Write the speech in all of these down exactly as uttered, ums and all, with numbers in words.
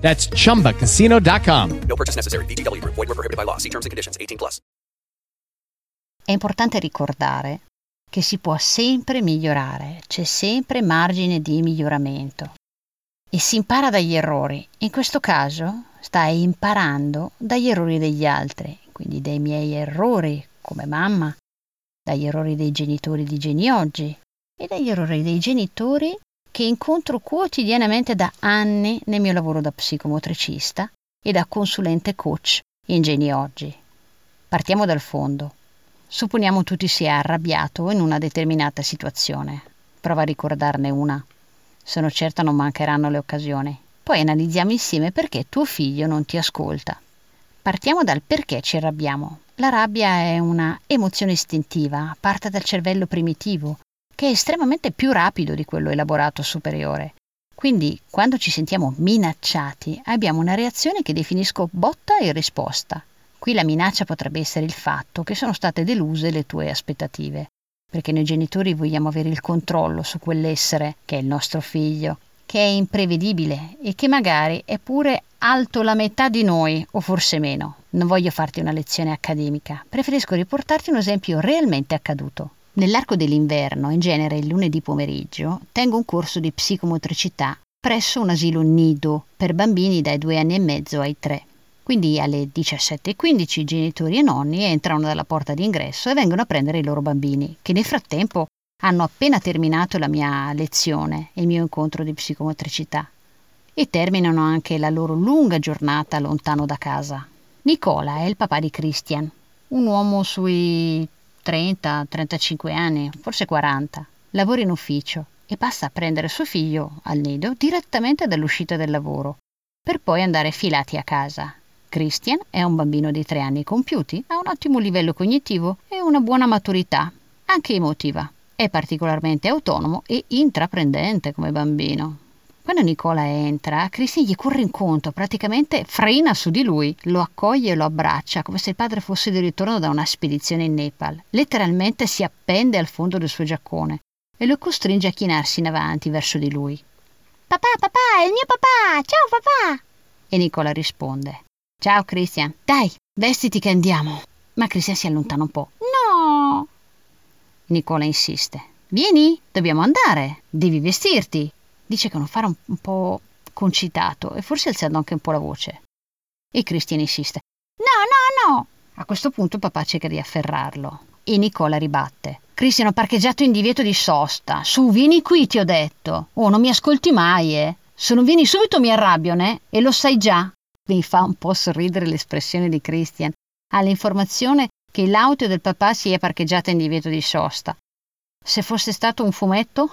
That's chumba casino dot com. No purchase necessary. V G W Group. Void where prohibited by law. See terms and conditions. eighteen plus. È importante ricordare che si può sempre migliorare, c'è sempre margine di miglioramento e si impara dagli errori. In questo caso stai imparando dagli errori degli altri, quindi dai miei errori come mamma, dagli errori dei genitori di GeniOggi e dagli errori dei genitori che incontro quotidianamente da anni nel mio lavoro da psicomotricista e da consulente coach in GeniOggi. Partiamo dal fondo. Supponiamo tu ti sia arrabbiato in una determinata situazione. Prova a ricordarne una. Sono certa non mancheranno le occasioni. Poi analizziamo insieme perché tuo figlio non ti ascolta. Partiamo dal perché ci arrabbiamo. La rabbia è una emozione istintiva, parte dal cervello primitivo, che è estremamente più rapido di quello elaborato superiore. Quindi, quando ci sentiamo minacciati, abbiamo una reazione che definisco botta e risposta. Qui la minaccia potrebbe essere il fatto che sono state deluse le tue aspettative, perché noi genitori vogliamo avere il controllo su quell'essere che è il nostro figlio, che è imprevedibile e che magari è pure alto la metà di noi, o forse meno. Non voglio farti una lezione accademica, preferisco riportarti un esempio realmente accaduto. Nell'arco dell'inverno, in genere il lunedì pomeriggio, tengo un corso di psicomotricità presso un asilo nido per bambini dai due anni e mezzo ai tre. Quindi alle diciassette e quindici genitori e nonni entrano dalla porta d'ingresso e vengono a prendere i loro bambini, che nel frattempo hanno appena terminato la mia lezione e il mio incontro di psicomotricità e terminano anche la loro lunga giornata lontano da casa. Nicola è il papà di Christian, un uomo sui trenta trentacinque anni, forse quaranta, lavora in ufficio e passa a prendere suo figlio al nido direttamente dall'uscita del lavoro, per poi andare filati a casa. Christian è un bambino di tre anni compiuti, ha un ottimo livello cognitivo e una buona maturità, anche emotiva. È particolarmente autonomo e intraprendente come bambino. Quando Nicola entra, Christian gli corre incontro, praticamente frena su di lui, lo accoglie e lo abbraccia, come se il padre fosse di ritorno da una spedizione in Nepal. Letteralmente si appende al fondo del suo giaccone e lo costringe a chinarsi in avanti verso di lui. «Papà, papà, è il mio papà! Ciao, papà!» E Nicola risponde: «Ciao, Christian! Dai, vestiti che andiamo!» Ma Christian si allontana un po'. «No!» Nicola insiste. «Vieni, dobbiamo andare! Devi vestirti!» Dice con un fare un po' concitato e forse alzando anche un po' la voce. E Christian insiste. «No, no, no!» A questo punto papà cerca di afferrarlo e Nicola ribatte. «Christian, ho parcheggiato in divieto di sosta. Su, vieni qui, ti ho detto. Oh, non mi ascolti mai, eh. Se non vieni subito mi arrabbio, né? E lo sai già!» Mi fa un po' sorridere l'espressione di Christian all'informazione che l'auto del papà si è parcheggiata in divieto di sosta. Se fosse stato un fumetto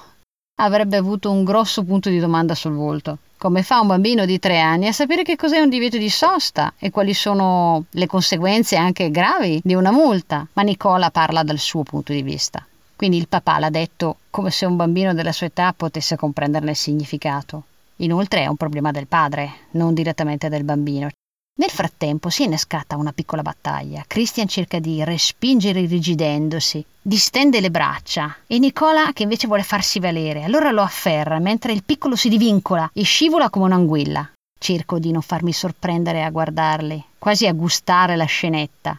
avrebbe avuto un grosso punto di domanda sul volto. Come fa un bambino di tre anni a sapere che cos'è un divieto di sosta e quali sono le conseguenze anche gravi di una multa? Ma Nicola parla dal suo punto di vista. Quindi il papà l'ha detto come se un bambino della sua età potesse comprenderne il significato. Inoltre è un problema del padre, non direttamente del bambino. Nel frattempo si è innescata una piccola battaglia. Christian cerca di respingere irrigidendosi, distende le braccia e Nicola che invece vuole farsi valere, allora lo afferra mentre il piccolo si divincola e scivola come un'anguilla. Cerco di non farmi sorprendere a guardarli, quasi a gustare la scenetta.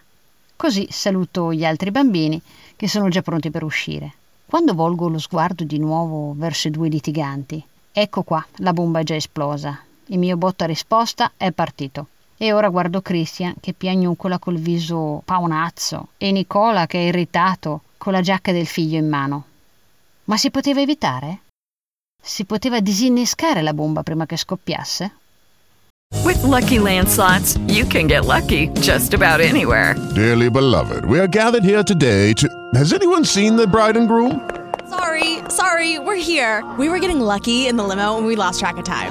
Così saluto gli altri bambini che sono già pronti per uscire. Quando volgo lo sguardo di nuovo verso i due litiganti, ecco qua, la bomba è già esplosa. Il mio botta risposta è partito. E ora guardo Christian che piagnucola col viso paonazzo e Nicola che è irritato con la giacca del figlio in mano. Ma si poteva evitare? Si poteva disinnescare la bomba prima che scoppiasse? With Lucky Land Slots, you can get lucky just about anywhere. Dearly beloved, we are gathered here today to... Has anyone seen the bride and groom? Sorry, sorry, we're here. We were getting lucky in the limo and we lost track of time.